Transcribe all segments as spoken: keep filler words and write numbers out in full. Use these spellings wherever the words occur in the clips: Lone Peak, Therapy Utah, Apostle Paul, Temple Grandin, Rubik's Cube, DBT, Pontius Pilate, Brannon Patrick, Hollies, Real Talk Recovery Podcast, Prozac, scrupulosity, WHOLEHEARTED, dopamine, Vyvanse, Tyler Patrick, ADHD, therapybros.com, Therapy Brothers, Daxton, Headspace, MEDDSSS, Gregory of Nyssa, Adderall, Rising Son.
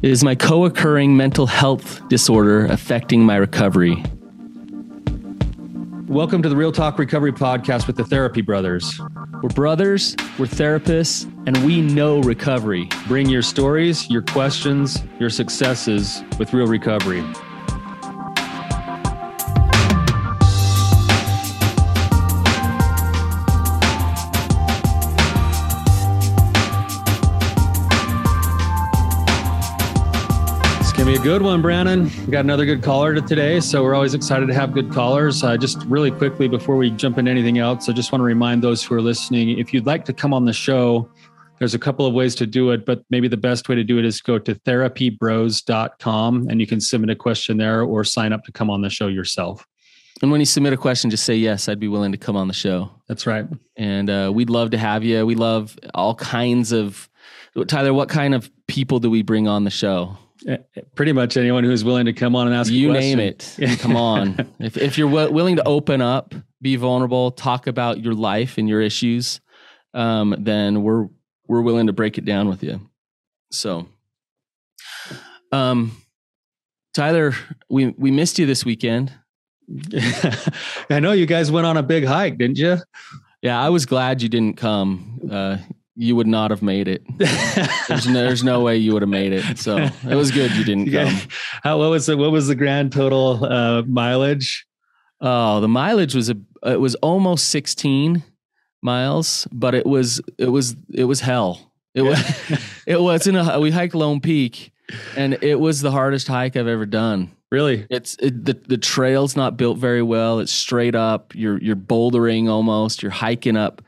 Is my co-occurring mental health disorder affecting my recovery? Welcome to the Real Talk Recovery Podcast with the Therapy Brothers. We're brothers, we're therapists, and we know recovery. Bring your stories, your questions, your successes with real recovery. Be a good one, Brannon. We got another good caller today, so we're always excited to have good callers. Uh, just really quickly before we jump into anything else, I just want to remind those who are listening, if you'd like to come on the show, there's a couple of ways to do it, but maybe the best way to do it is go to therapy bros dot com and you can submit a question there or sign up to come on the show yourself. And when you submit a question, just say, yes, I'd be willing to come on the show. That's right. And uh, we'd love to have you. We love all kinds of... Tyler, what kind of people do we bring on the show? Pretty much anyone who's willing to come on and ask you a question. You name it. Come on. If if you're w- willing to open up, be vulnerable, talk about your life and your issues, um, then we're we're willing to break it down with you. So, um, Tyler, we we missed you this weekend. I know you guys went on a big hike, didn't you? Yeah, I was glad you didn't come. Uh, You would not have made it. There's no, there's no way you would have made it. So it was good you didn't come. Yeah. How what was the what was the grand total uh, mileage? Oh, the mileage was a it was almost sixteen miles, but it was it was it was hell. It yeah. was it was in a we hiked Lone Peak, and it was the hardest hike I've ever done. Really? It's it, the the trail's not built very well. It's straight up. You're you're bouldering almost. You're hiking up.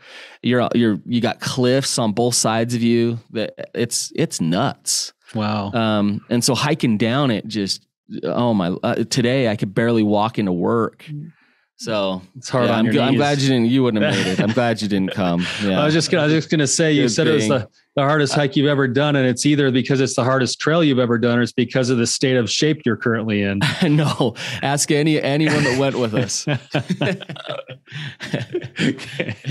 You're you're you got cliffs on both sides of you. That it's it's nuts. Wow. Um. And so hiking down it just oh my. Uh, today I could barely walk into work. So it's hard. Yeah, on I'm, your gl- I'm glad you didn't. You wouldn't have made it. I'm glad you didn't come. Yeah. I was just gonna, I was just gonna say you Good said thing. It was the. the hardest hike you've ever done. And it's either because it's the hardest trail you've ever done, or it's because of the state of shape you're currently in. No, ask any, anyone that went with us.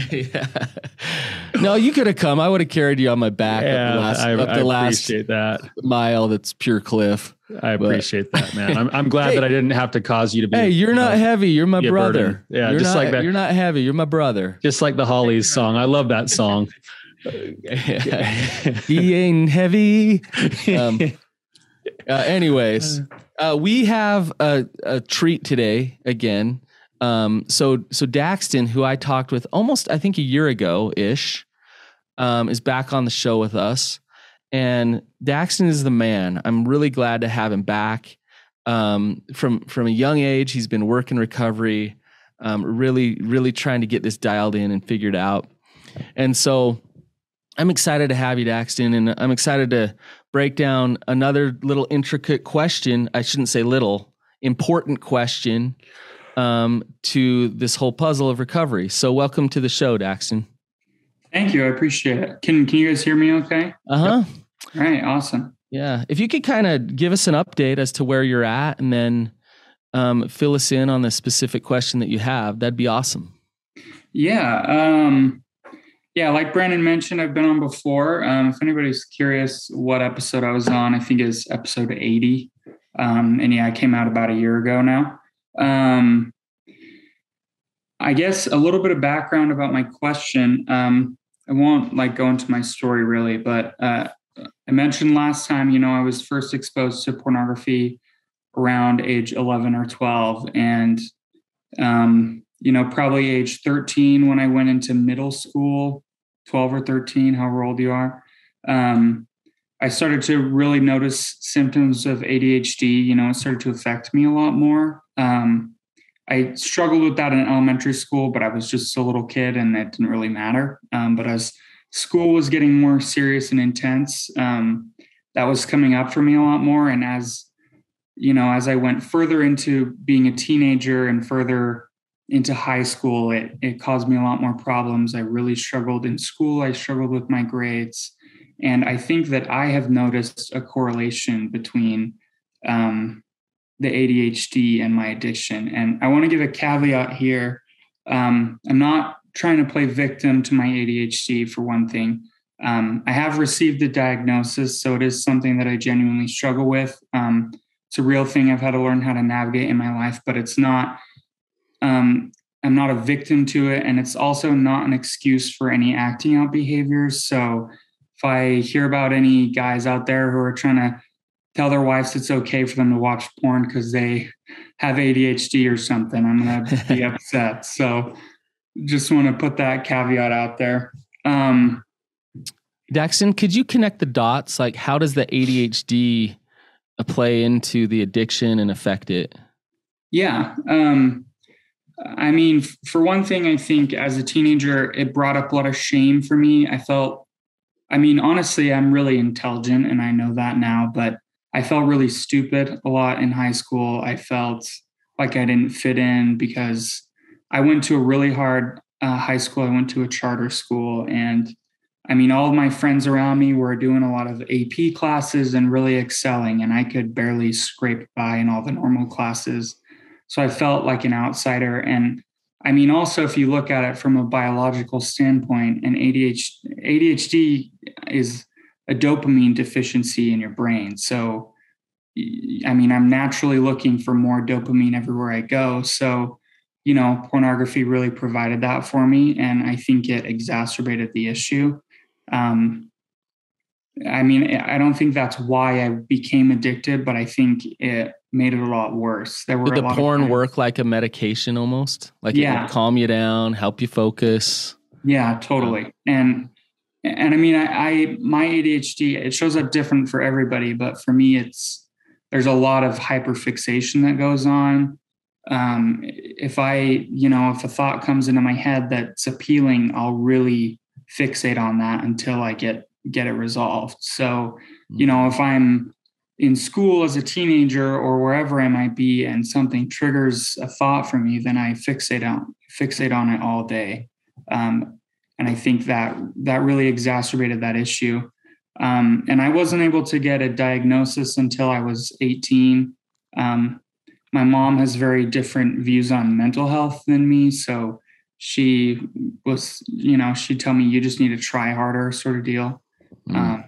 Yeah. No, you could have come. I would have carried you on my back. Yeah, up the last, I, up the I last appreciate that mile. That's pure cliff. I appreciate but, that, man. I'm, I'm glad hey, that I didn't have to cause you to be. Hey, you're not uh, heavy. You're my brother. Yeah. You're just not, like that. You're not heavy. You're my brother. Just like the Hollies song. I love that song. He ain't heavy. Um, uh, anyways, uh, we have a, a treat today again. Um, so so Daxton, who I talked with almost I think a year ago ish, um, is back on the show with us. And Daxton is the man. I'm really glad to have him back. Um, from from a young age, he's been working recovery, um, really really trying to get this dialed in and figured out. And so I'm excited to have you, Daxton, and I'm excited to break down another little intricate question. I shouldn't say little, important question um, to this whole puzzle of recovery. So welcome to the show, Daxton. Thank you. I appreciate it. Can Can you guys hear me okay? Uh-huh. Yep. All right. Awesome. Yeah. If you could kind of give us an update as to where you're at and then um, fill us in on the specific question that you have, that'd be awesome. Yeah. Um Yeah, like Brannon mentioned, I've been on before. Um, if anybody's curious what episode I was on, I think it's episode eighty. Um, and yeah, I came out about a year ago now. Um, I guess a little bit of background about my question. Um, I won't like go into my story really, but uh, I mentioned last time, you know, I was first exposed to pornography around age eleven or twelve. And, um, you know, probably age thirteen when I went into middle school, twelve or thirteen, however old you are, um, I started to really notice symptoms of A D H D. You know, it started to affect me a lot more. Um, I struggled with that in elementary school, but I was just a little kid and it didn't really matter. Um, but as school was getting more serious and intense, um, that was coming up for me a lot more. And as, you know, as I went further into being a teenager and further into high school, it it caused me a lot more problems. I really struggled in school. I struggled with my grades. And I think that I have noticed a correlation between um, the A D H D and my addiction. And I want to give a caveat here. Um, I'm not trying to play victim to my A D H D for one thing. Um, I have received a diagnosis, so it is something that I genuinely struggle with. Um, it's a real thing I've had to learn how to navigate in my life, but it's not, um, I'm not a victim to it. And it's also not an excuse for any acting out behaviors. So if I hear about any guys out there who are trying to tell their wives it's okay for them to watch porn because they have A D H D or something, I'm going to be upset. So just want to put that caveat out there. Um, Daxton, could you connect the dots? Like, how does the A D H D play into the addiction and affect it? Yeah. Um, I mean, for one thing, I think as a teenager, it brought up a lot of shame for me. I felt, I mean, honestly, I'm really intelligent and I know that now, but I felt really stupid a lot in high school. I felt like I didn't fit in because I went to a really hard uh, high school. I went to a charter school, and I mean, all of my friends around me were doing a lot of A P classes and really excelling, and I could barely scrape by in all the normal classes. So I felt like an outsider. And I mean, also, if you look at it from a biological standpoint, and A D H D, A D H D is a dopamine deficiency in your brain. So, I mean, I'm naturally looking for more dopamine everywhere I go. So, you know, pornography really provided that for me. And I think it exacerbated the issue. Um, I mean, I don't think that's why I became addicted, but I think it made it a lot worse. There were Did the a lot porn of work like a medication almost? Like yeah. It would calm you down, help you focus? Yeah, totally. And and I mean, I, I my A D H D, it shows up different for everybody, but for me, it's there's a lot of hyperfixation that goes on. Um, if I, you know, if a thought comes into my head that's appealing, I'll really fixate on that until I get get it resolved. So, you know, if I'm in school as a teenager or wherever I might be, and something triggers a thought for me, then I fixate on fixate on it all day. Um, and I think that that really exacerbated that issue. Um, and I wasn't able to get a diagnosis until I was eighteen. Um, my mom has very different views on mental health than me. So she was, you know, she'd tell me, you just need to try harder sort of deal. Mm. Um,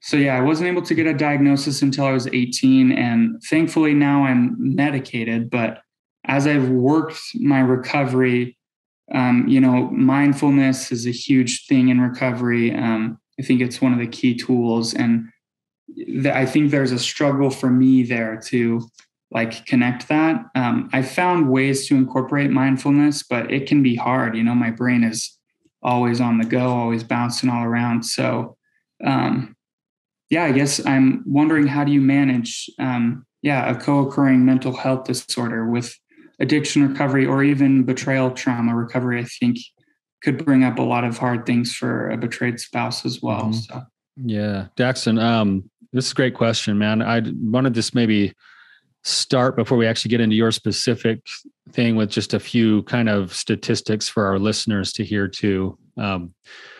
So yeah, I wasn't able to get a diagnosis until I was eighteen, and thankfully now I'm medicated. But as I've worked my recovery, um, you know, mindfulness is a huge thing in recovery. Um, I think it's one of the key tools, and th- I think there's a struggle for me there to like connect that. Um, I found ways to incorporate mindfulness, but it can be hard. You know, my brain is always on the go, always bouncing all around. So. Um, Yeah, I guess I'm wondering, how do you manage, um, yeah, a co-occurring mental health disorder with addiction recovery, or even betrayal trauma recovery? I think could bring up a lot of hard things for a betrayed spouse as well. Mm-hmm. So, yeah, Daxton, um, this is a great question, man. I want to just maybe start before we actually get into your specific thing with just a few kind of statistics for our listeners to hear too. Um,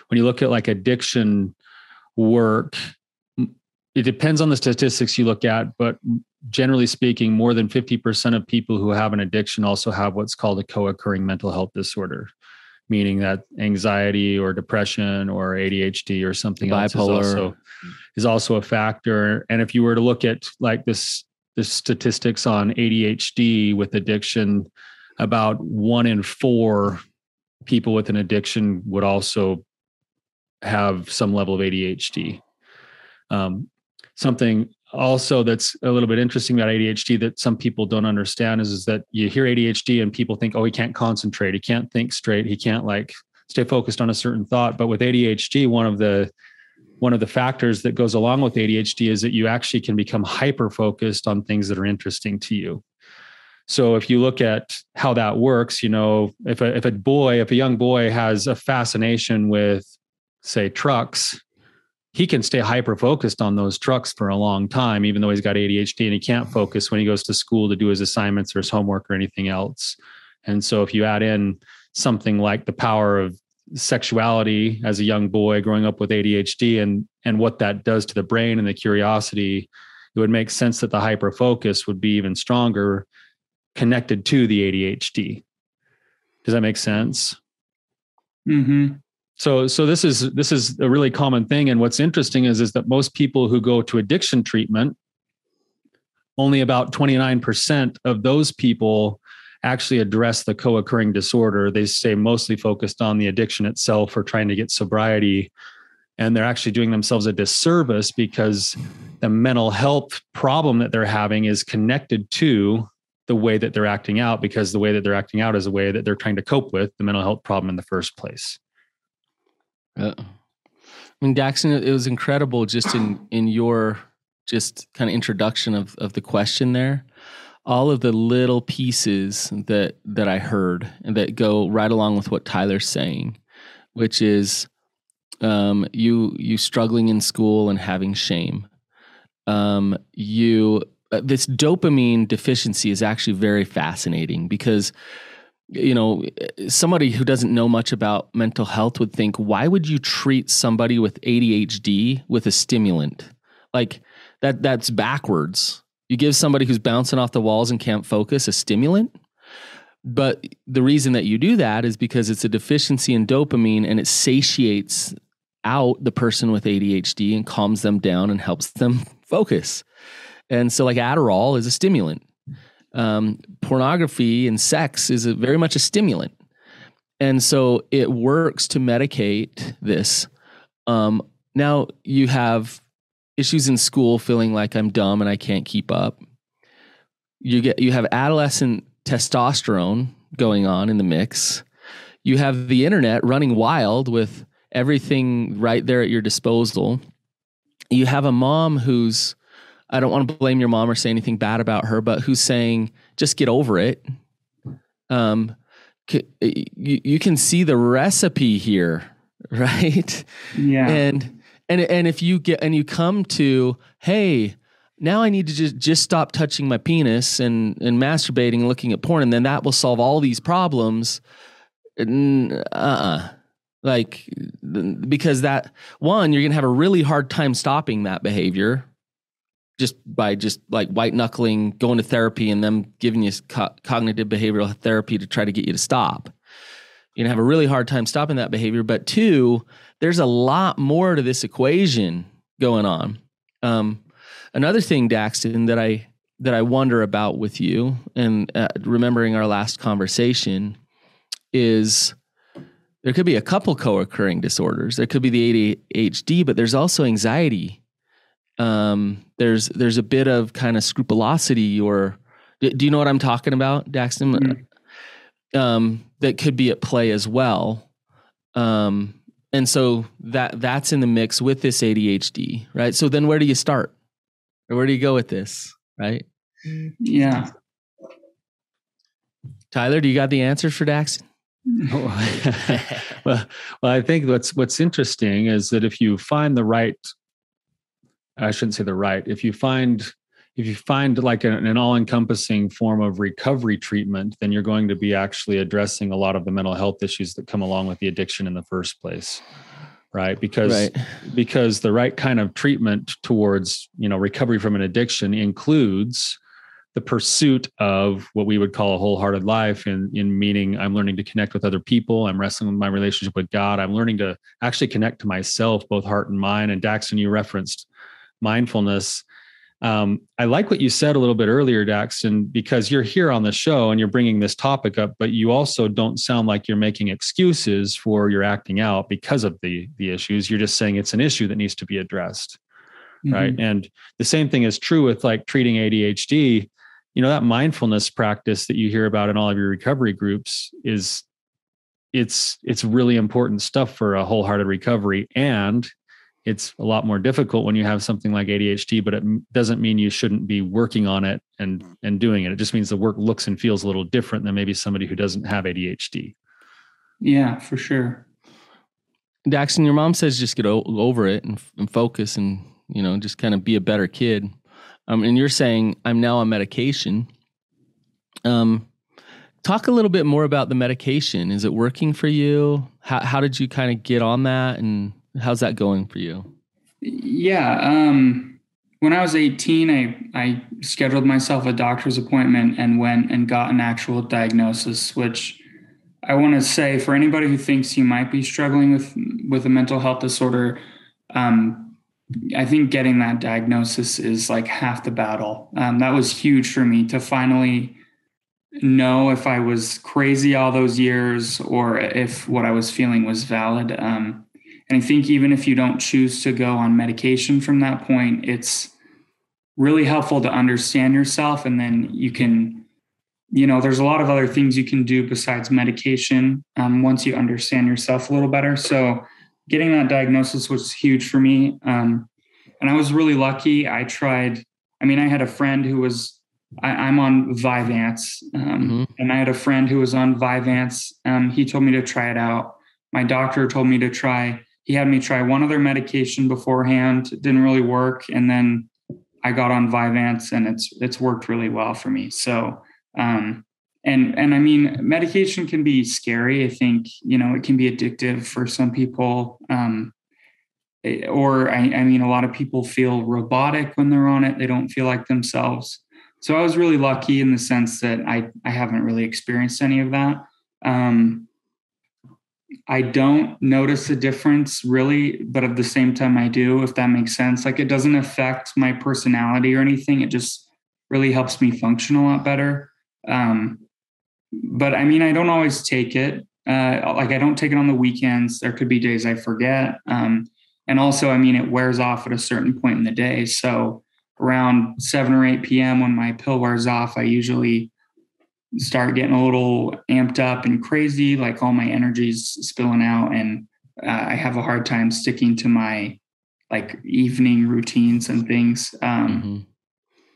when you look at like addiction work, it depends on the statistics you look at, but generally speaking, more than fifty percent of people who have an addiction also have what's called a co-occurring mental health disorder, meaning that anxiety or depression or A D H D or something bipolar. else is also, is also a factor. And if you were to look at like this, the statistics on A D H D with addiction, about one in four people with an addiction would also have some level of A D H D. Um, Something also that's a little bit interesting about A D H D that some people don't understand is, is that you hear A D H D and people think, oh, he can't concentrate. He can't think straight. He can't like stay focused on a certain thought. But with A D H D, one of the, one of the factors that goes along with A D H D is that you actually can become hyper-focused on things that are interesting to you. So if you look at how that works, you know, if a, if a boy, if a young boy has a fascination with, say, trucks, he can stay hyper-focused on those trucks for a long time, even though he's got A D H D and he can't focus when he goes to school to do his assignments or his homework or anything else. And so if you add in something like the power of sexuality as a young boy growing up with A D H D and, and what that does to the brain and the curiosity, it would make sense that the hyper-focus would be even stronger connected to the A D H D. Does that make sense? Mm-hmm. So, so this is, this is a really common thing. And what's interesting is, is that most people who go to addiction treatment, only about twenty-nine percent of those people actually address the co-occurring disorder. They stay mostly focused on the addiction itself or trying to get sobriety. And they're actually doing themselves a disservice because the mental health problem that they're having is connected to the way that they're acting out, because the way that they're acting out is a way that they're trying to cope with the mental health problem in the first place. Uh, I mean, Daxton, it was incredible just in, in your just kind of introduction of, of the question there. All of the little pieces that, that I heard and that go right along with what Tyler's saying, which is um, you you struggling in school and having shame. Um, you uh, this dopamine deficiency is actually very fascinating because, you know, somebody who doesn't know much about mental health would think, why would you treat somebody with A D H D with a stimulant? Like that that's backwards. You give somebody who's bouncing off the walls and can't focus a stimulant. But the reason that you do that is because it's a deficiency in dopamine and it satiates out the person with A D H D and calms them down and helps them focus. And so like Adderall is a stimulant. Um, pornography and sex is a, very much a stimulant. And so it works to medicate this. Um, now you have issues in school, feeling like I'm dumb and I can't keep up. You get, you have adolescent testosterone going on in the mix. You have the internet running wild with everything right there at your disposal. You have a mom who's, I don't want to blame your mom or say anything bad about her, but who's saying, just get over it. Um, c- you, you can see the recipe here, right? Yeah. And, And and if you get and you come to, hey, now I need to just, just stop touching my penis and, and masturbating and looking at porn, and then that will solve all these problems. Uh-uh. Like, because that, one, you're going to have a really hard time stopping that behavior just by just like white knuckling, going to therapy and them giving you co- cognitive behavioral therapy to try to get you to stop. You're going to have a really hard time stopping that behavior. But two, there's a lot more to this equation going on. Um, another thing, Daxton, that I that I wonder about with you, and uh, remembering our last conversation, is there could be a couple co-occurring disorders. There could be the A D H D, but there's also anxiety. Um, there's there's a bit of kind of scrupulosity, or do you know what I'm talking about, Daxton? Mm-hmm. Um, that could be at play as well. Um, and so that that's in the mix with this A D H D, right? So then where do you start? Or where do you go with this, right? Yeah. Tyler, do you got the answer for Daxton? well, well, I think what's, what's interesting is that if you find the right, I shouldn't say the right, if you find If you find like an, an all-encompassing form of recovery treatment, then you're going to be actually addressing a lot of the mental health issues that come along with the addiction in the first place, right? Because, right. because the right kind of treatment towards, you know, recovery from an addiction includes the pursuit of what we would call a wholehearted life, in, in meaning I'm learning to connect with other people. I'm wrestling with my relationship with God. I'm learning to actually connect to myself, both heart and mind. And Daxton, you referenced mindfulness. Um, I like what you said a little bit earlier, Daxton, because you're here on the show and you're bringing this topic up, but you also don't sound like you're making excuses for your acting out because of the, the issues. You're just saying it's an issue that needs to be addressed. Mm-hmm. Right. And the same thing is true with like treating A D H D. You know, that mindfulness practice that you hear about in all of your recovery groups is it's, it's really important stuff for a wholehearted recovery. And it's a lot more difficult when you have something like A D H D, but it doesn't mean you shouldn't be working on it and, and doing it. It just means the work looks and feels a little different than maybe somebody who doesn't have A D H D. Yeah, for sure. Daxton, your mom says just get o- over it and, and focus and, you know, just kind of be a better kid. Um, and you're saying I'm now on medication. Um, talk a little bit more about the medication. Is it working for you? How, how did you kind of get on that, and how's that going for you? Yeah. Um, when I was eighteen, I, I scheduled myself a doctor's appointment and went and got an actual diagnosis, which I want to say for anybody who thinks you might be struggling with, with a mental health disorder, um, I think getting that diagnosis is like half the battle. Um, that was huge for me to finally know if I was crazy all those years or if what I was feeling was valid. Um, and I think even if you don't choose to go on medication from that point, it's really helpful to understand yourself. And then you can, you know, there's a lot of other things you can do besides medication um, once you understand yourself a little better. So getting that diagnosis was huge for me. Um, and I was really lucky. I tried, I mean, I had a friend who was, I, I'm on Vyvanse. Um, mm-hmm. And I had a friend who was on Vyvanse. Um, he told me to try it out. My doctor told me to try, he had me try one other medication beforehand. It didn't really work. And then I got on Vyvanse and it's, it's worked really well for me. So, um, and, and I mean, medication can be scary. I think, you know, it can be addictive for some people. Um, or I, I mean, a lot of people feel robotic when they're on it. They don't feel like themselves. So I was really lucky in the sense that I, I haven't really experienced any of that. Um, I don't notice a difference really, but at the same time I do, if that makes sense. Like it doesn't affect my personality or anything. It just really helps me function a lot better. Um, but I mean, I don't always take it. Uh, like I don't take it on the weekends. There could be days I forget. Um, and also, I mean, it wears off at a certain point in the day. So around seven or eight P M when my pill wears off, I usually start getting a little amped up and crazy, like all my energy's spilling out. And uh, I have a hard time sticking to my like evening routines and things. Um, mm-hmm.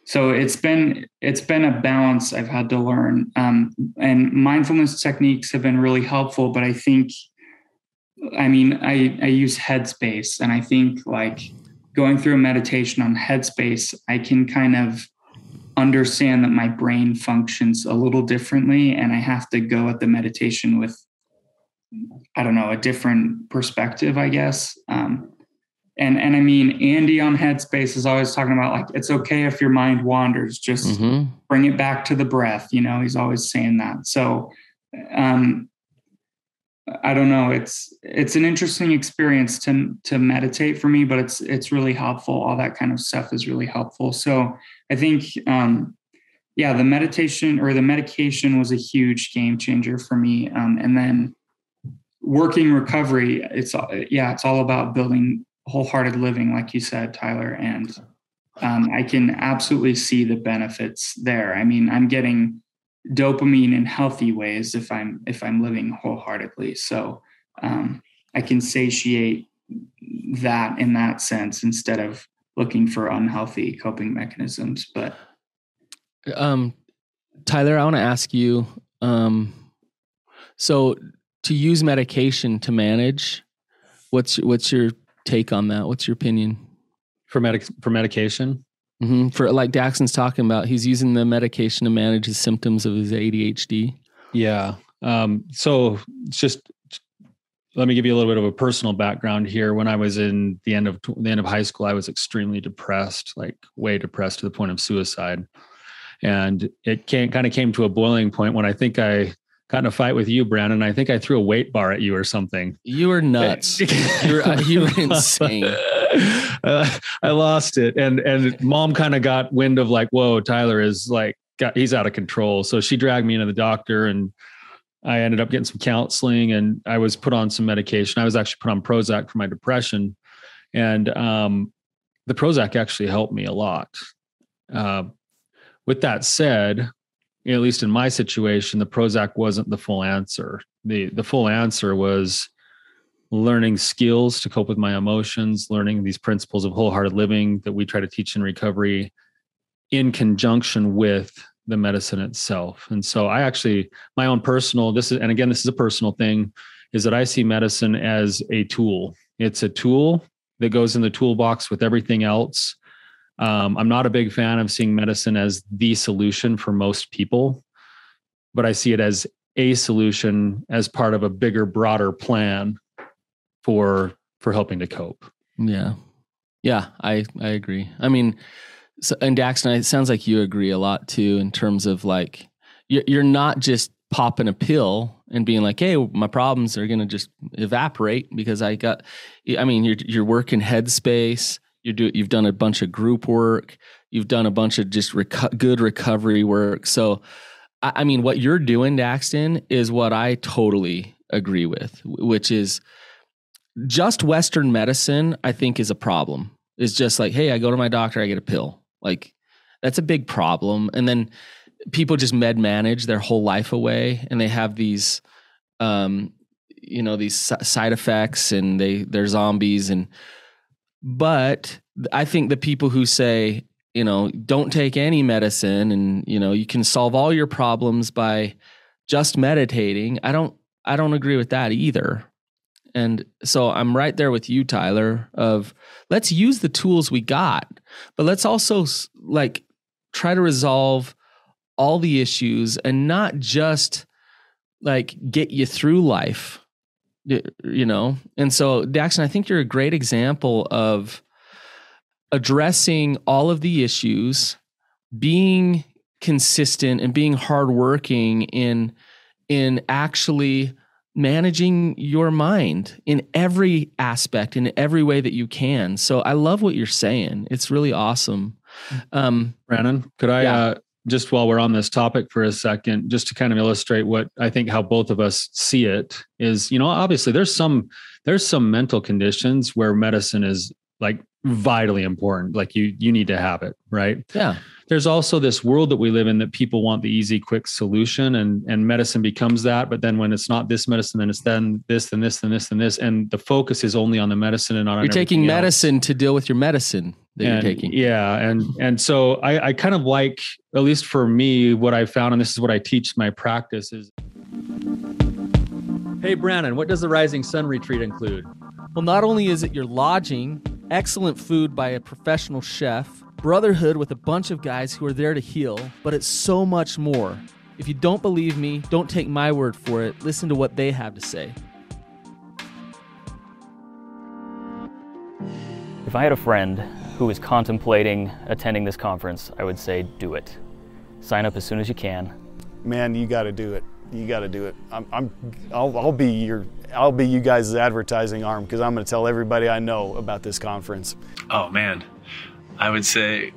So it's been, it's been a balance I've had to learn. Um, and mindfulness techniques have been really helpful, but I think, I mean, I, I use Headspace, and I think like going through a meditation on Headspace, I can kind of understand that my brain functions a little differently, and I have to go at the meditation with, I don't know, a different perspective, I guess. Um, and, and I mean, Andy on Headspace is always talking about like, it's okay if your mind wanders, just mm-hmm. bring it back to the breath. You know, he's always saying that. So, um, I don't know. It's, it's an interesting experience to, to meditate for me, but it's, it's really helpful. All that kind of stuff is really helpful. So I think, um, yeah, the meditation or the medication was a huge game changer for me. Um, and then working recovery, it's, yeah, it's all about building wholehearted living, like you said, Tyler. And, um, I can absolutely see the benefits there. I mean, I'm getting dopamine in healthy ways if I'm if I'm living wholeheartedly. So um, I can satiate that in that sense instead of looking for unhealthy coping mechanisms. But um, Tyler, I want to ask you, um, so to use medication to manage, what's what's your take on that? What's your opinion for medic for medication? Mm-hmm. For like Daxton's talking about, he's using the medication to manage his symptoms of his A D H D. Yeah. Um, so just let me give you a little bit of a personal background here. When I was in the end of the end of high school, I was extremely depressed, like way depressed to the point of suicide. And it came, kind of came to a boiling point when I think I got in a fight with you, Brannon. I think I threw a weight bar at you or something. You were nuts. you, were, you were insane. Uh, I lost it. And, and mom kind of got wind of like, whoa, Tyler is like, got, he's out of control. So she dragged me into the doctor, and I ended up getting some counseling, and I was put on some medication. I was actually put on Prozac for my depression. And, um, the Prozac actually helped me a lot. Uh, with that said, you know, at least in my situation, the Prozac wasn't the full answer. The, the full answer was learning skills to cope with my emotions, learning these principles of wholehearted living that we try to teach in recovery in conjunction with the medicine itself. And so I actually, my own personal, this is, and again, this is a personal thing, is that I see medicine as a tool. It's a tool that goes in the toolbox with everything else. Um, I'm not a big fan of seeing medicine as the solution for most people, but I see it as a solution as part of a bigger, broader plan for, for helping to cope. Yeah. Yeah, I, I agree. I mean, so, and Daxton, it sounds like you agree a lot too, in terms of like, you're not just popping a pill and being like, hey, my problems are going to just evaporate because I got, I mean, you're, you're working Headspace, you do, you've done a bunch of group work, you've done a bunch of just reco- good recovery work. So, I, I mean, what you're doing, Daxton, is what I totally agree with, which is just Western medicine, I think, is a problem. It's just like, hey, I go to my doctor, I get a pill. Like, that's a big problem. And then people just med manage their whole life away, and they have these, um, you know, these side effects, and they they're zombies. And but I think the people who say, you know, don't take any medicine, and you know, you can solve all your problems by just meditating. I don't I don't agree with that either. And so I'm right there with you, Tyler, of let's use the tools we got, but let's also like try to resolve all the issues and not just like get you through life, you know? And so, Daxton, I think you're a great example of addressing all of the issues, being consistent and being hardworking in, in actually managing your mind in every aspect, in every way that you can. So I love what you're saying. It's really awesome. Um, Brannon, could I, yeah. uh, just while we're on this topic for a second, just to kind of illustrate what I think, how both of us see it is, you know, obviously there's some, there's some mental conditions where medicine is like vitally important. Like you, you need to have it. Right. Yeah. There's also this world that we live in that people want the easy, quick solution, and, and medicine becomes that. But then when it's not this medicine, then it's then this, then this, then this, then this. And the focus is only on the medicine and not on everything else. You're taking medicine to deal with your medicine that you're taking. Yeah. And, and so I, I kind of like, at least for me, what I found, and this is what I teach my practice is. Hey, Brannon, what does the Rising Sun Retreat include? Well, not only is it your lodging, excellent food by a professional chef, brotherhood with a bunch of guys who are there to heal, but it's so much more. If you don't believe me, don't take my word for it. Listen to what they have to say. If I had a friend who was contemplating attending this conference, I would say, do it. Sign up as soon as you can. Man, you got to do it. You got to do it. I'm, I'm, I'll, I'll be your, I'll be you guys' advertising arm, because I'm going to tell everybody I know about this conference. Oh man. I would say,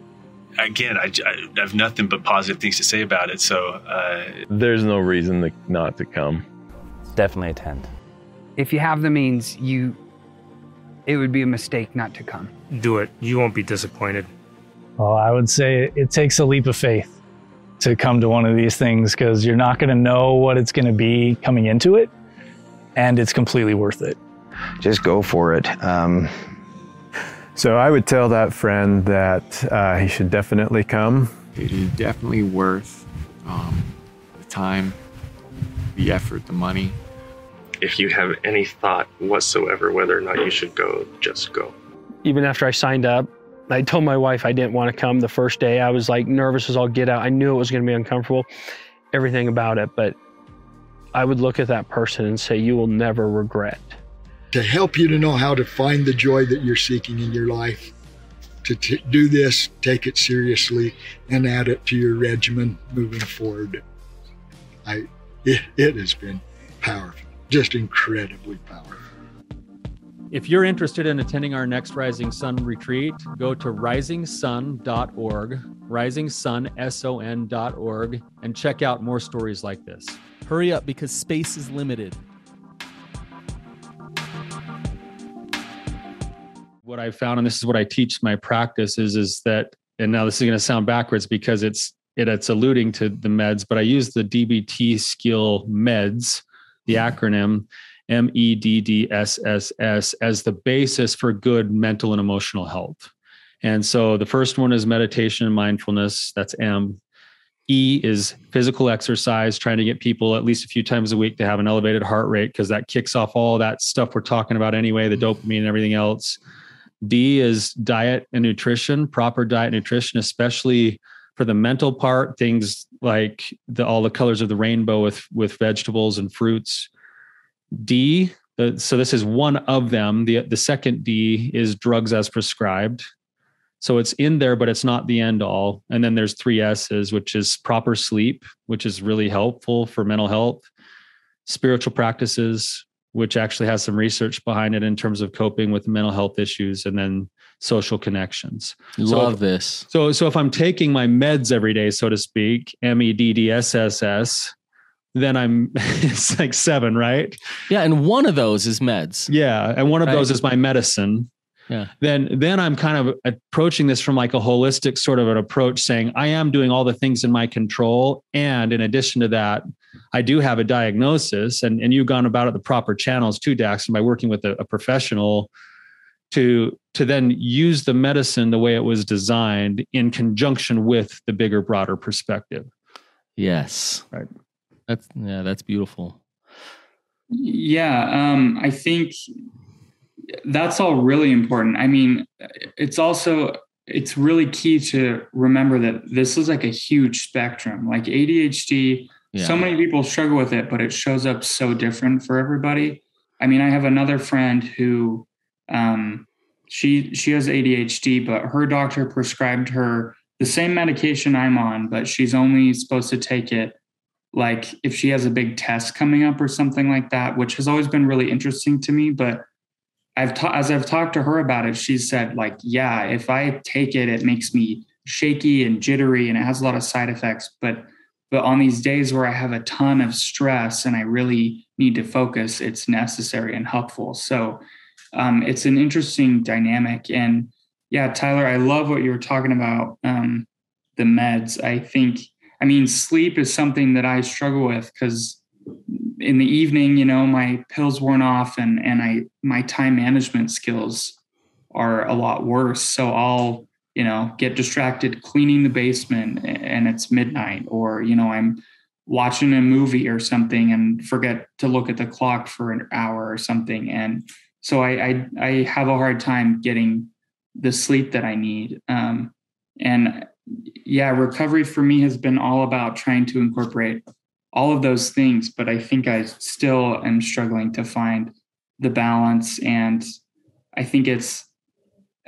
again, I, I have nothing but positive things to say about it. So uh, there's no reason to, not to come. Definitely attend. If you have the means, you, it would be a mistake not to come. Do it. You won't be disappointed. Well, I would say it takes a leap of faith to come to one of these things, because you're not going to know what it's going to be coming into it, and it's completely worth it. Just go for it. Um, So I would tell that friend that uh, he should definitely come. It is definitely worth um, the time, the effort, the money. If you have any thought whatsoever whether or not you should go, just go. Even after I signed up, I told my wife I didn't want to come the first day. I was like nervous as all get out. I knew it was going to be uncomfortable, everything about it. But I would look at that person and say, you will never regret. To help you to know how to find the joy that you're seeking in your life, to t- do this, take it seriously, and add it to your regimen moving forward. I, it, it has been powerful, just incredibly powerful. If you're interested in attending our next Rising Sun retreat, go to rising sun dot org, rising sun, S O N dot org, and check out more stories like this. Hurry up, because space is limited. What I found, and this is what I teach my practice is, is that, and now this is going to sound backwards because it's, it, it's alluding to the meds, but I use the D B T skill meds, the acronym M E D D S S S, as the basis for good mental and emotional health. And so the first one is meditation and mindfulness. That's M. E is physical exercise, trying to get people at least a few times a week to have an elevated heart rate, because that kicks off all that stuff we're talking about anyway, the dopamine and everything else. D is diet and nutrition, proper diet and nutrition, especially for the mental part, things like the, all the colors of the rainbow with, with vegetables and fruits. D, the, so this is one of them. The, the second D is drugs as prescribed. So it's in there, but it's not the end all. And then there's three S's, which is proper sleep, which is really helpful for mental health. spiritual practices, which actually has some research behind it in terms of coping with mental health issues, and then social connections. Love so if, this. So, so if I'm taking my meds every day, so to speak, M E D D S S S, then I'm, it's like seven, right? Yeah. And one of those is meds. Yeah. And one of right? those is my medicine. Yeah. Then, then I'm kind of approaching this from like a holistic sort of an approach, saying I am doing all the things in my control. And in addition to that, I do have a diagnosis, and, and you've gone about it the proper channels too, Daxton, by working with a, a professional to, to then use the medicine the way it was designed in conjunction with the bigger, broader perspective. Yes. Right. That's, yeah, that's beautiful. Yeah. Um, I think that's all really important. I mean, it's also, it's really key to remember that this is like a huge spectrum, like A D H D. Yeah. So many people struggle with it, but it shows up so different for everybody. I mean, I have another friend who, um, she, she has A D H D, but her doctor prescribed her the same medication I'm on, but she's only supposed to take it like if she has a big test coming up or something like that, which has always been really interesting to me. But I've ta- as I've talked to her about it, she said like, yeah, if I take it, it makes me shaky and jittery and it has a lot of side effects. But, but on these days where I have a ton of stress and I really need to focus, it's necessary and helpful. So um, it's an interesting dynamic. And yeah, Tyler, I love what you were talking about, um, the meds. I think, I mean, sleep is something that I struggle with because in the evening, you know, my pills worn off and, and I, my time management skills are a lot worse. So I'll, you know, get distracted cleaning the basement and it's midnight, or, you know, I'm watching a movie or something and forget to look at the clock for an hour or something. And so I, I, I have a hard time getting the sleep that I need. Um, and yeah, recovery for me has been all about trying to incorporate all of those things, but I think I still am struggling to find the balance. And I think it's,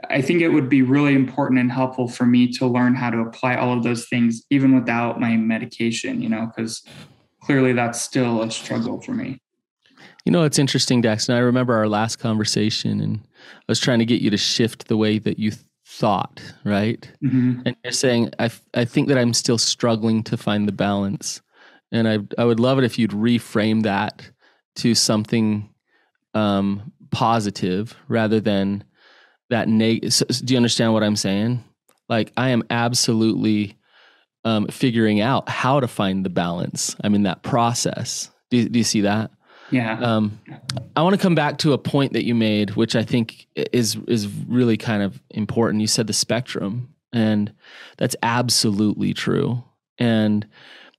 I think it would be really important and helpful for me to learn how to apply all of those things, even without my medication, you know, because clearly that's still a struggle for me. You know, it's interesting, Daxton. I remember our last conversation and I was trying to get you to shift the way that you th- thought, right? Mm-hmm. And you're saying, I, f- I think that I'm still struggling to find the balance. And I I would love it if you'd reframe that to something um, positive rather than that negative. So, do you understand what I'm saying? Like I am absolutely um, figuring out how to find the balance. I'm in that process. Do, do you see that? Yeah. Um, I want to come back to a point that you made, which I think is is really kind of important. You said the spectrum, and that's absolutely true. And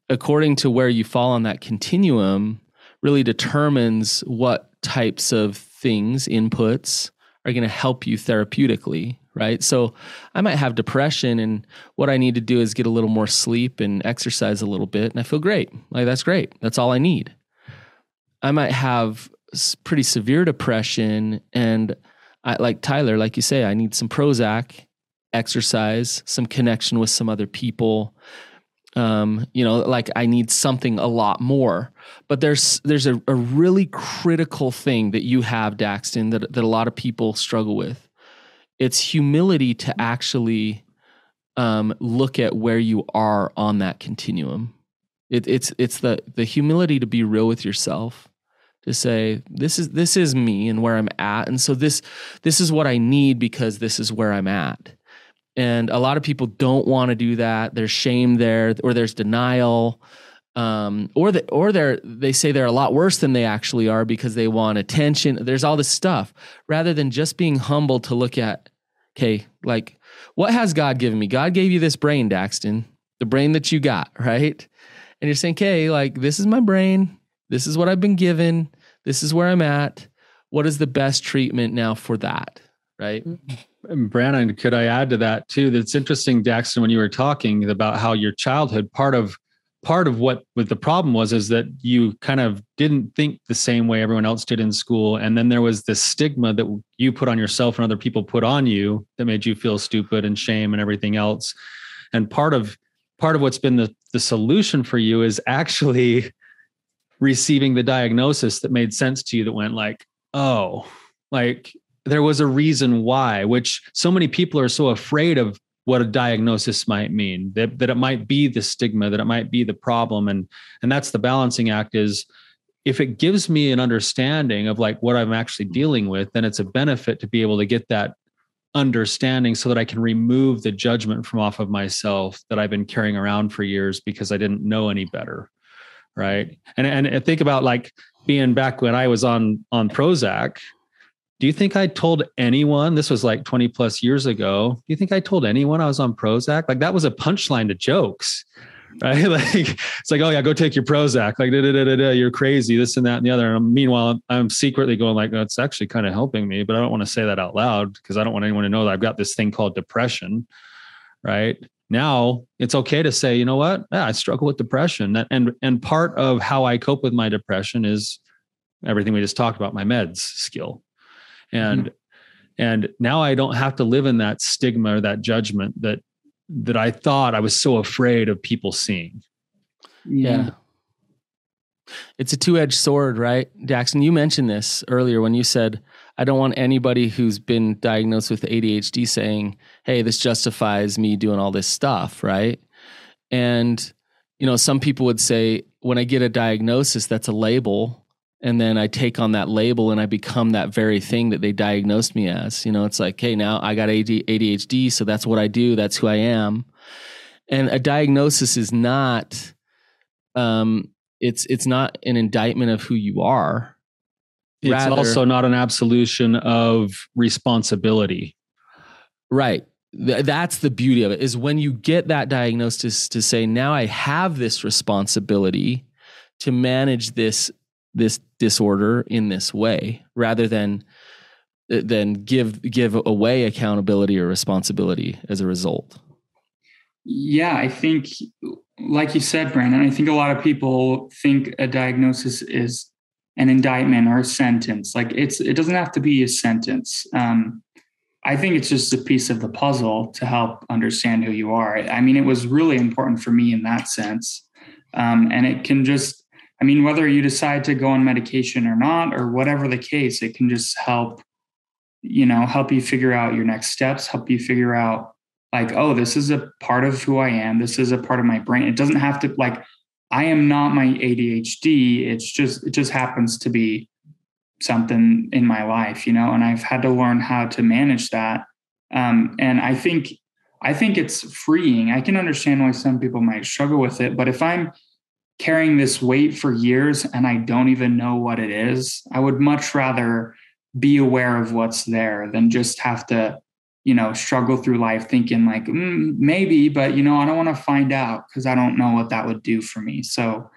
according to where you fall on that continuum really determines what types of things, inputs, are going to help you therapeutically, right? So I might have depression and what I need to do is get a little more sleep and exercise a little bit and I feel great. Like that's great. That's all I need. I might have pretty severe depression and I, like Tyler, like you say, I need some Prozac, exercise, some connection with some other people. Um, you know, like I need something a lot more, but there's, there's a, a really critical thing that you have, Daxton, that, that a lot of people struggle with. It's humility to actually, um, look at where you are on that continuum. It, it's, it's the, the humility to be real with yourself, to say, this is, this is me and where I'm at. And so this, this is what I need because this is where I'm at. And a lot of people don't want to do that. There's shame there, or there's denial, um, or the, or they're, they say they're a lot worse than they actually are because they want attention. There's all this stuff rather than just being humble to look at, okay, like what has God given me? God gave you this brain, Daxton, the brain that you got, right? And you're saying, okay, like this is my brain. This is what I've been given. This is where I'm at. What is the best treatment now for that? Right. Brannon, could I add to that too? That's interesting, Daxton, when you were talking about how your childhood, part of part of what with the problem was, is that you kind of didn't think the same way everyone else did in school. And then there was this stigma that you put on yourself and other people put on you that made you feel stupid and shame and everything else. And part of part of what's been the, the solution for you is actually receiving the diagnosis that made sense to you, that went like, oh, like there was a reason why, which so many people are so afraid of what a diagnosis might mean, that, that it might be the stigma, that it might be the problem. And, and that's the balancing act is, if it gives me an understanding of like what I'm actually dealing with, then it's a benefit to be able to get that understanding so that I can remove the judgment from off of myself that I've been carrying around for years because I didn't know any better. Right. And, and think about like being back when I was on, on Prozac. Do you think I told anyone, this was like twenty plus years ago. Do you think I told anyone I was on Prozac? Like that was a punchline to jokes. Right. Like, it's like, oh yeah, go take your Prozac. Like, da, da, da, da, da, you're crazy, this and that and the other. And meanwhile, I'm secretly going like, that's oh, actually kind of helping me, but I don't want to say that out loud because I don't want anyone to know that I've got this thing called depression. Right now, it's okay to say, you know what? Yeah, I struggle with depression. And, and part of how I cope with my depression is everything we just talked about, my meds skill. And, mm-hmm. and now I don't have to live in that stigma or that judgment that, that I thought I was so afraid of people seeing. Yeah. It's a two-edged sword, right? Daxton, you mentioned this earlier when you said, I don't want anybody who's been diagnosed with A D H D saying, hey, this justifies me doing all this stuff. Right. And, you know, some people would say, when I get a diagnosis, that's a label. And then I take on that label and I become that very thing that they diagnosed me as. You know, it's like, hey, now I got A D H D, so that's what I do. That's who I am. And a diagnosis is not, um, it's it's not an indictment of who you are. It's Rather, also not an absolution of responsibility. Right. Th- that's the beauty of it, is when you get that diagnosis to say, now I have this responsibility to manage this this disorder in this way, rather than, than give, give away accountability or responsibility as a result. Yeah. I think, like you said, Brannon, I think a lot of people think a diagnosis is an indictment or a sentence. Like it's, it doesn't have to be a sentence. Um, I think it's just a piece of the puzzle to help understand who you are. I mean, it was really important for me in that sense. Um, and it can just, I mean, whether you decide to go on medication or not, or whatever the case, it can just help, you know, help you figure out your next steps, help you figure out like, oh, this is a part of who I am. This is a part of my brain. It doesn't have to, like, I am not my A D H D. It's just, it just happens to be something in my life, you know, and I've had to learn how to manage that. Um, and I think, I think it's freeing. I can understand why some people might struggle with it, but if I'm carrying this weight for years and I don't even know what it is, I would much rather be aware of what's there than just have to, you know, struggle through life thinking like, mm, maybe, but you know, I don't want to find out because I don't know what that would do for me. So,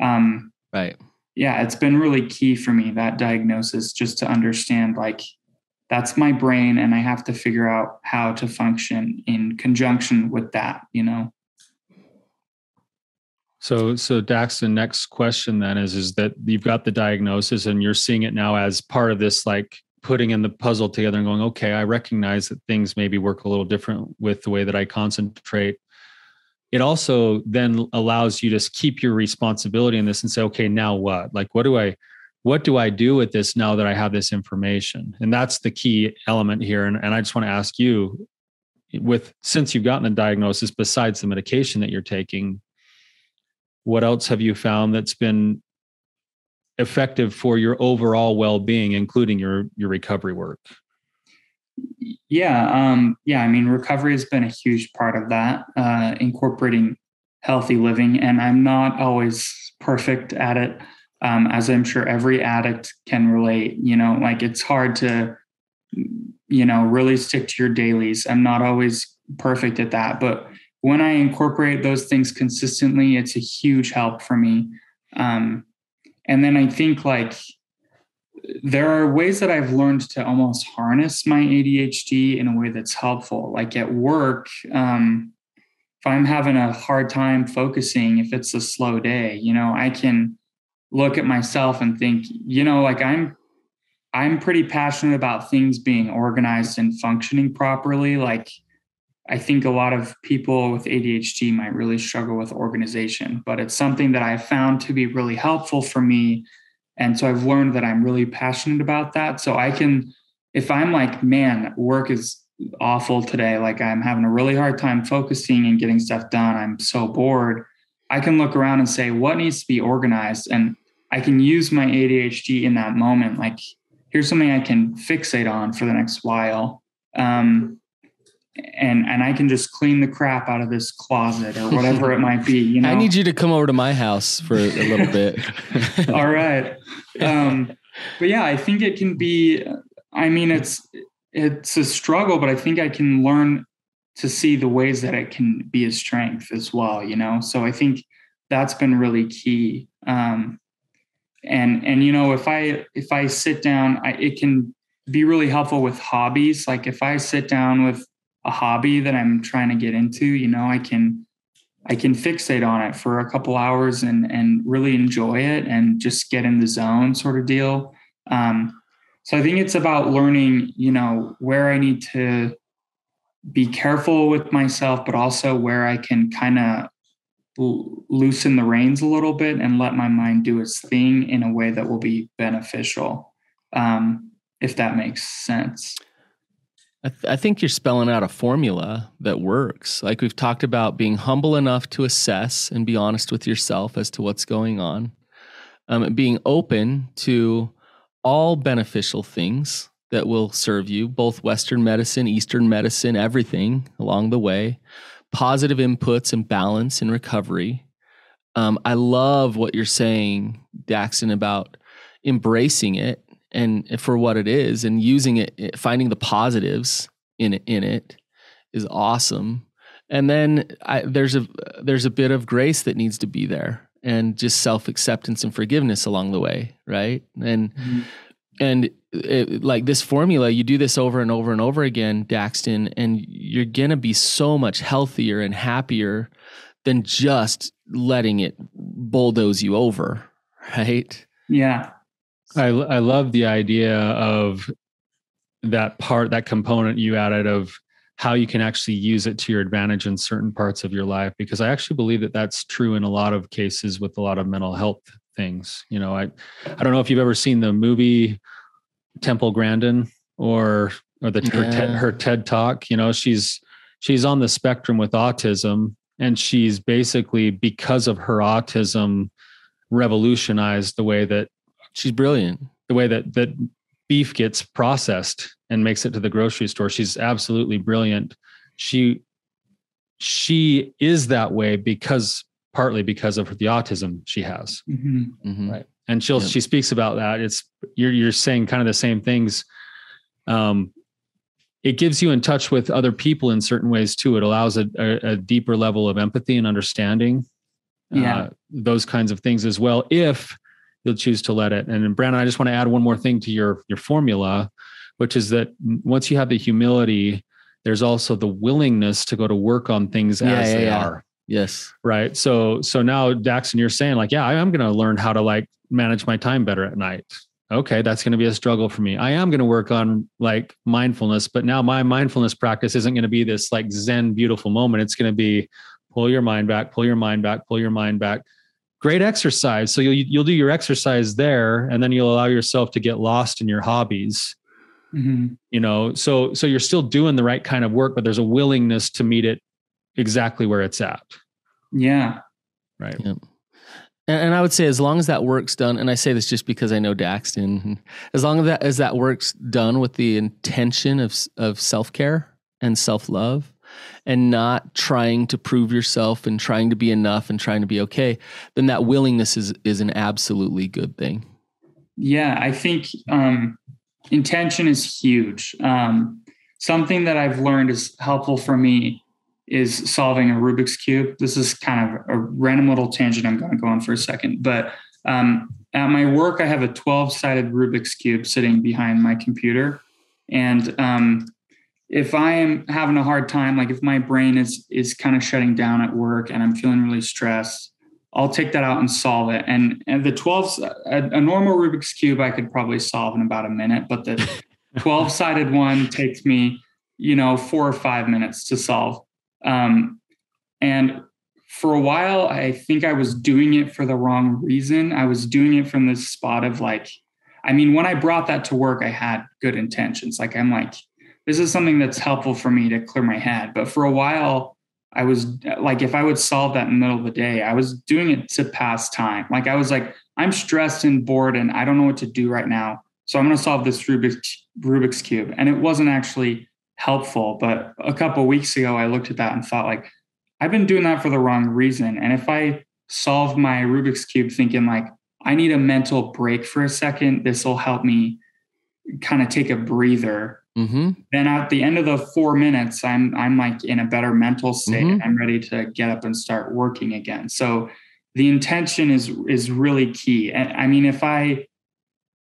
um, right. Yeah. It's been really key for me, that diagnosis, just to understand like, that's my brain and I have to figure out how to function in conjunction with that, you know? So, so Daxton, next question then is, is that you've got the diagnosis and you're seeing it now as part of this, like putting in the puzzle together and going, okay, I recognize that things maybe work a little different with the way that I concentrate. It also then allows you to keep your responsibility in this and say, okay, now what? Like, what do I, what do I do with this now that I have this information? And that's the key element here. And, and I just want to ask you, with, since you've gotten a diagnosis, besides the medication that you're taking, what else have you found that's been effective for your overall well-being, including your, your recovery work? Yeah. Um, yeah. I mean, recovery has been a huge part of that, uh, incorporating healthy living. And I'm not always perfect at it. Um, as I'm sure every addict can relate, you know, like it's hard to, you know, really stick to your dailies. I'm not always perfect at that, but when I incorporate those things consistently, it's a huge help for me. Um, and then I think like there are ways that I've learned to almost harness my A D H D in a way that's helpful. Like at work, um, if I'm having a hard time focusing, if it's a slow day, you know, I can look at myself and think, you know, like I'm, I'm pretty passionate about things being organized and functioning properly. Like I think a lot of people with A D H D might really struggle with organization, but it's something that I found to be really helpful for me. And so I've learned that I'm really passionate about that. So I can, if I'm like, man, work is awful today, like I'm having a really hard time focusing and getting stuff done, I'm so bored, I can look around and say, what needs to be organized? And I can use my A D H D in that moment. Like, here's something I can fixate on for the next while. Um, and, and I can just clean the crap out of this closet or whatever it might be. You know, I need you to come over to my house for a little bit. All right. Um, but yeah, I think it can be, I mean, it's, it's a struggle, but I think I can learn to see the ways that it can be a strength as well, you know? So I think that's been really key. Um, and, and, you know, if I, if I sit down, I, it can be really helpful with hobbies. Like if I sit down with a hobby that I'm trying to get into, you know, I can, I can fixate on it for a couple hours and, and really enjoy it and just get in the zone sort of deal. Um, So I think it's about learning, you know, where I need to be careful with myself, but also where I can kind of l- loosen the reins a little bit and let my mind do its thing in a way that will be beneficial, um, if that makes sense. I, th- I think you're spelling out a formula that works. Like we've talked about being humble enough to assess and be honest with yourself as to what's going on, um, and being open to all beneficial things that will serve you, both Western medicine, Eastern medicine, everything along the way, positive inputs and balance and recovery. Um, I love what you're saying, Daxton, about embracing it and for what it is and using it, finding the positives in it, in it is awesome. And then I, there's a there's a bit of grace that needs to be there, and just self-acceptance and forgiveness along the way, right? And mm-hmm. and it, like this formula, you do this over and over and over again, Daxton, and you're going to be so much healthier and happier than just letting it bulldoze you over, right? Yeah. I, I love the idea of that part, that component you added of how you can actually use it to your advantage in certain parts of your life, because I actually believe that that's true in a lot of cases with a lot of mental health things. You know, I, I don't know if you've ever seen the movie Temple Grandin or, or the, yeah. her, TED, her TED talk, you know, she's, she's on the spectrum with autism, and she's basically, because of her autism, revolutionized the way that she's brilliant, the way that, that beef gets processed and makes it to the grocery store. She's absolutely brilliant. She, she is that way because partly because of the autism she has. Mm-hmm. Mm-hmm. Right. And she'll, yep. she speaks about that. It's you're, you're saying kind of the same things. Um, it gives you in touch with other people in certain ways too. It allows a, a, a deeper level of empathy and understanding, yeah. uh, those kinds of things as well, if you'll choose to let it. And Brannon, I just want to add one more thing to your, your formula, which is that once you have the humility, there's also the willingness to go to work on things yeah, as yeah, they yeah. are. Yes. Right. So, so now Daxton, you're saying like, yeah, I am going to learn how to like manage my time better at night. Okay. That's going to be a struggle for me. I am going to work on like mindfulness, but now my mindfulness practice isn't going to be this like Zen, beautiful moment. It's going to be pull your mind back, pull your mind back, pull your mind back. Great exercise. So you'll, you'll do your exercise there, and then you'll allow yourself to get lost in your hobbies. Mm-hmm. You know, so, so you're still doing the right kind of work, but there's a willingness to meet it exactly where it's at. Yeah. Right. Yeah. And, and I would say, as long as that work's done, and I say this just because I know Daxton, as long as that, as that work's done with the intention of, of self-care and self-love, and not trying to prove yourself and trying to be enough and trying to be okay, then that willingness is, is an absolutely good thing. Yeah. I think, um, intention is huge. Um, something that I've learned is helpful for me is solving a Rubik's Cube. This is kind of a random little tangent I'm going to go on for a second, but um, at my work, I have a twelve sided Rubik's Cube sitting behind my computer. And um, if I am having a hard time, like if my brain is is kind of shutting down at work and I'm feeling really stressed, I'll take that out and solve it. And, and the twelve, a, a normal Rubik's Cube, I could probably solve in about a minute, but the twelve sided one takes me, you know, four or five minutes to solve. Um, and for a while, I think I was doing it for the wrong reason. I was doing it from this spot of like, I mean, when I brought that to work, I had good intentions. Like, I'm like, this is something that's helpful for me to clear my head. But for a while, I was like, if I would solve that in the middle of the day, I was doing it to pass time. Like, I was like, I'm stressed and bored and I don't know what to do right now, so I'm going to solve this Rubik's, Rubik's Cube. And it wasn't actually helpful. But a couple of weeks ago, I looked at that and thought, like, I've been doing that for the wrong reason. And if I solve my Rubik's Cube thinking like, I need a mental break for a second, this will help me kind of take a breather. Mm-hmm. Then at the end of the four minutes, I'm, I'm like in a better mental state. Mm-hmm. I'm ready to get up and start working again. So the intention is, is really key. And I mean, if I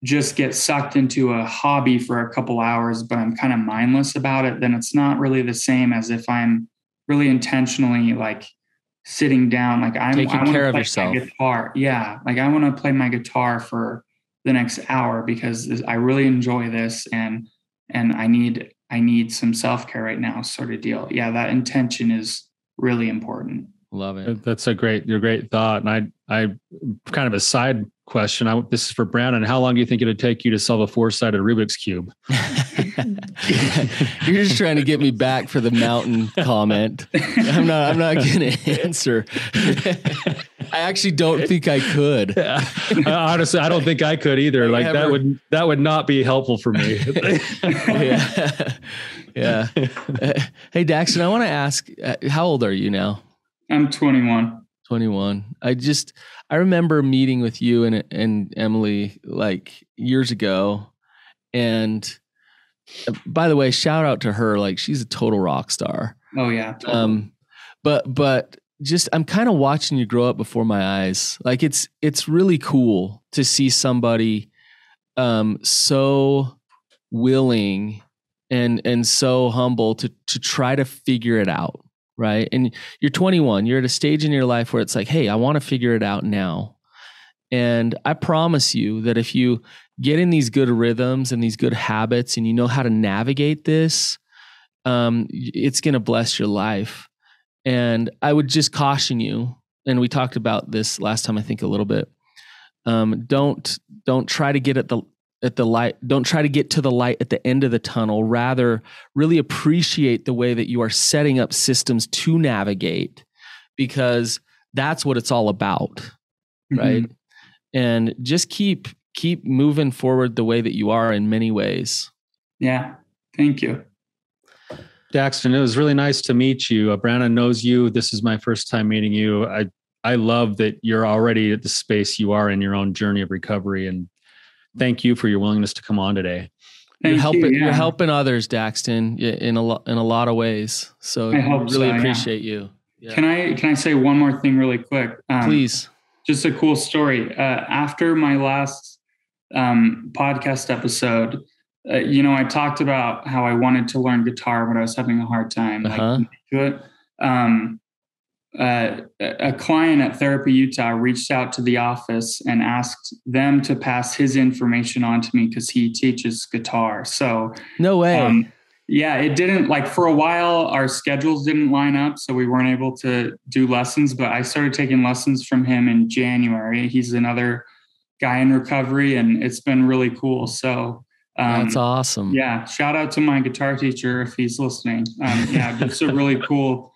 just get sucked into a hobby for a couple hours, but I'm kind of mindless about it, then it's not really the same as if I'm really intentionally like sitting down, like I'm taking I want care to play of yourself. My guitar. Yeah. Like, I want to play my guitar for the next hour because I really enjoy this. And, and I need, I need some self-care right now, sort of deal. Yeah. That intention is really important. Love it. That's a great, your great thought. And I, I kind of a side question. I, this is for Brannon. How long do you think it would take you to solve a four-sided Rubik's Cube? You're just trying to get me back for the mountain comment. I'm not, I'm not going to answer. I actually don't think I could. Yeah. Honestly, I don't think I could either. Like, that would, that would not be helpful for me. Yeah. Yeah. Hey, Daxton, I want to ask, uh, how old are you now? I'm twenty-one. twenty-one. I just, I remember meeting with you and, and Emily like years ago. And by the way, shout out to her. Like, she's a total rock star. Oh yeah. Totally. Um, but, but just, I'm kind of watching you grow up before my eyes. Like, it's, it's really cool to see somebody, um, so willing and, and so humble to, to try to figure it out. Right. And you're twenty-one, you're at a stage in your life where it's like, hey, I want to figure it out now. And I promise you that if you get in these good rhythms and these good habits and you know how to navigate this, um, it's going to bless your life. And I would just caution you. And we talked about this last time, I think a little bit. Um, don't, don't try to get at the, at the light. Don't try to get to the light at the end of the tunnel. Rather, really appreciate the way that you are setting up systems to navigate, because that's what it's all about. Mm-hmm. Right. And just keep, keep moving forward the way that you are in many ways. Yeah. Thank you. Daxton, it was really nice to meet you. Uh, Brannon knows you. This is my first time meeting you. I, I love that you're already at the space you are in your own journey of recovery, and thank you for your willingness to come on today. Thank you're helping, you, yeah. You're helping others, Daxton, in a lot, in a lot of ways. So I really so, appreciate yeah. you. Yeah. Can I, can I say one more thing really quick? Um, Please. Just a cool story. Uh, after my last um, podcast episode, uh, you know, I talked about how I wanted to learn guitar, but I was having a hard time. Uh-huh. Like, um, Uh, a client at Therapy Utah reached out to the office and asked them to pass his information on to me because he teaches guitar. So no way. Um, yeah, it didn't like for a while, our schedules didn't line up, so we weren't able to do lessons, but I started taking lessons from him in January. He's another guy in recovery, and it's been really cool. So Um, that's awesome. Yeah. Shout out to my guitar teacher if he's listening. Um, yeah, it's a really cool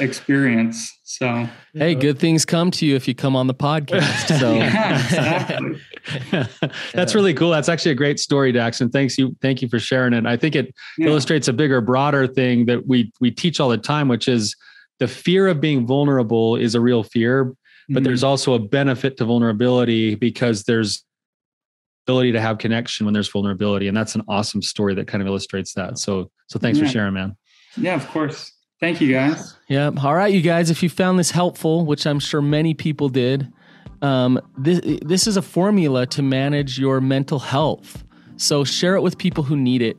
experience. So, hey, good things come to you if you come on the podcast. So, yeah, exactly. That's really cool. That's actually a great story, Daxton. Thanks you. Thank you for sharing it. I think it yeah. illustrates a bigger, broader thing that we we teach all the time, which is the fear of being vulnerable is a real fear, but mm-hmm. there's also a benefit to vulnerability because there's ability to have connection when there's vulnerability. And that's an awesome story that kind of illustrates that. So, so thanks yeah. for sharing, man. Yeah, of course. Thank you guys. Yeah. All right, you guys, if you found this helpful, which I'm sure many people did, um, this, this is a formula to manage your mental health. So share it with people who need it.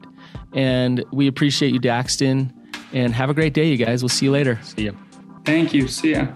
And we appreciate you, Daxton, and have a great day, you guys. We'll see you later. See ya. Thank you. See ya.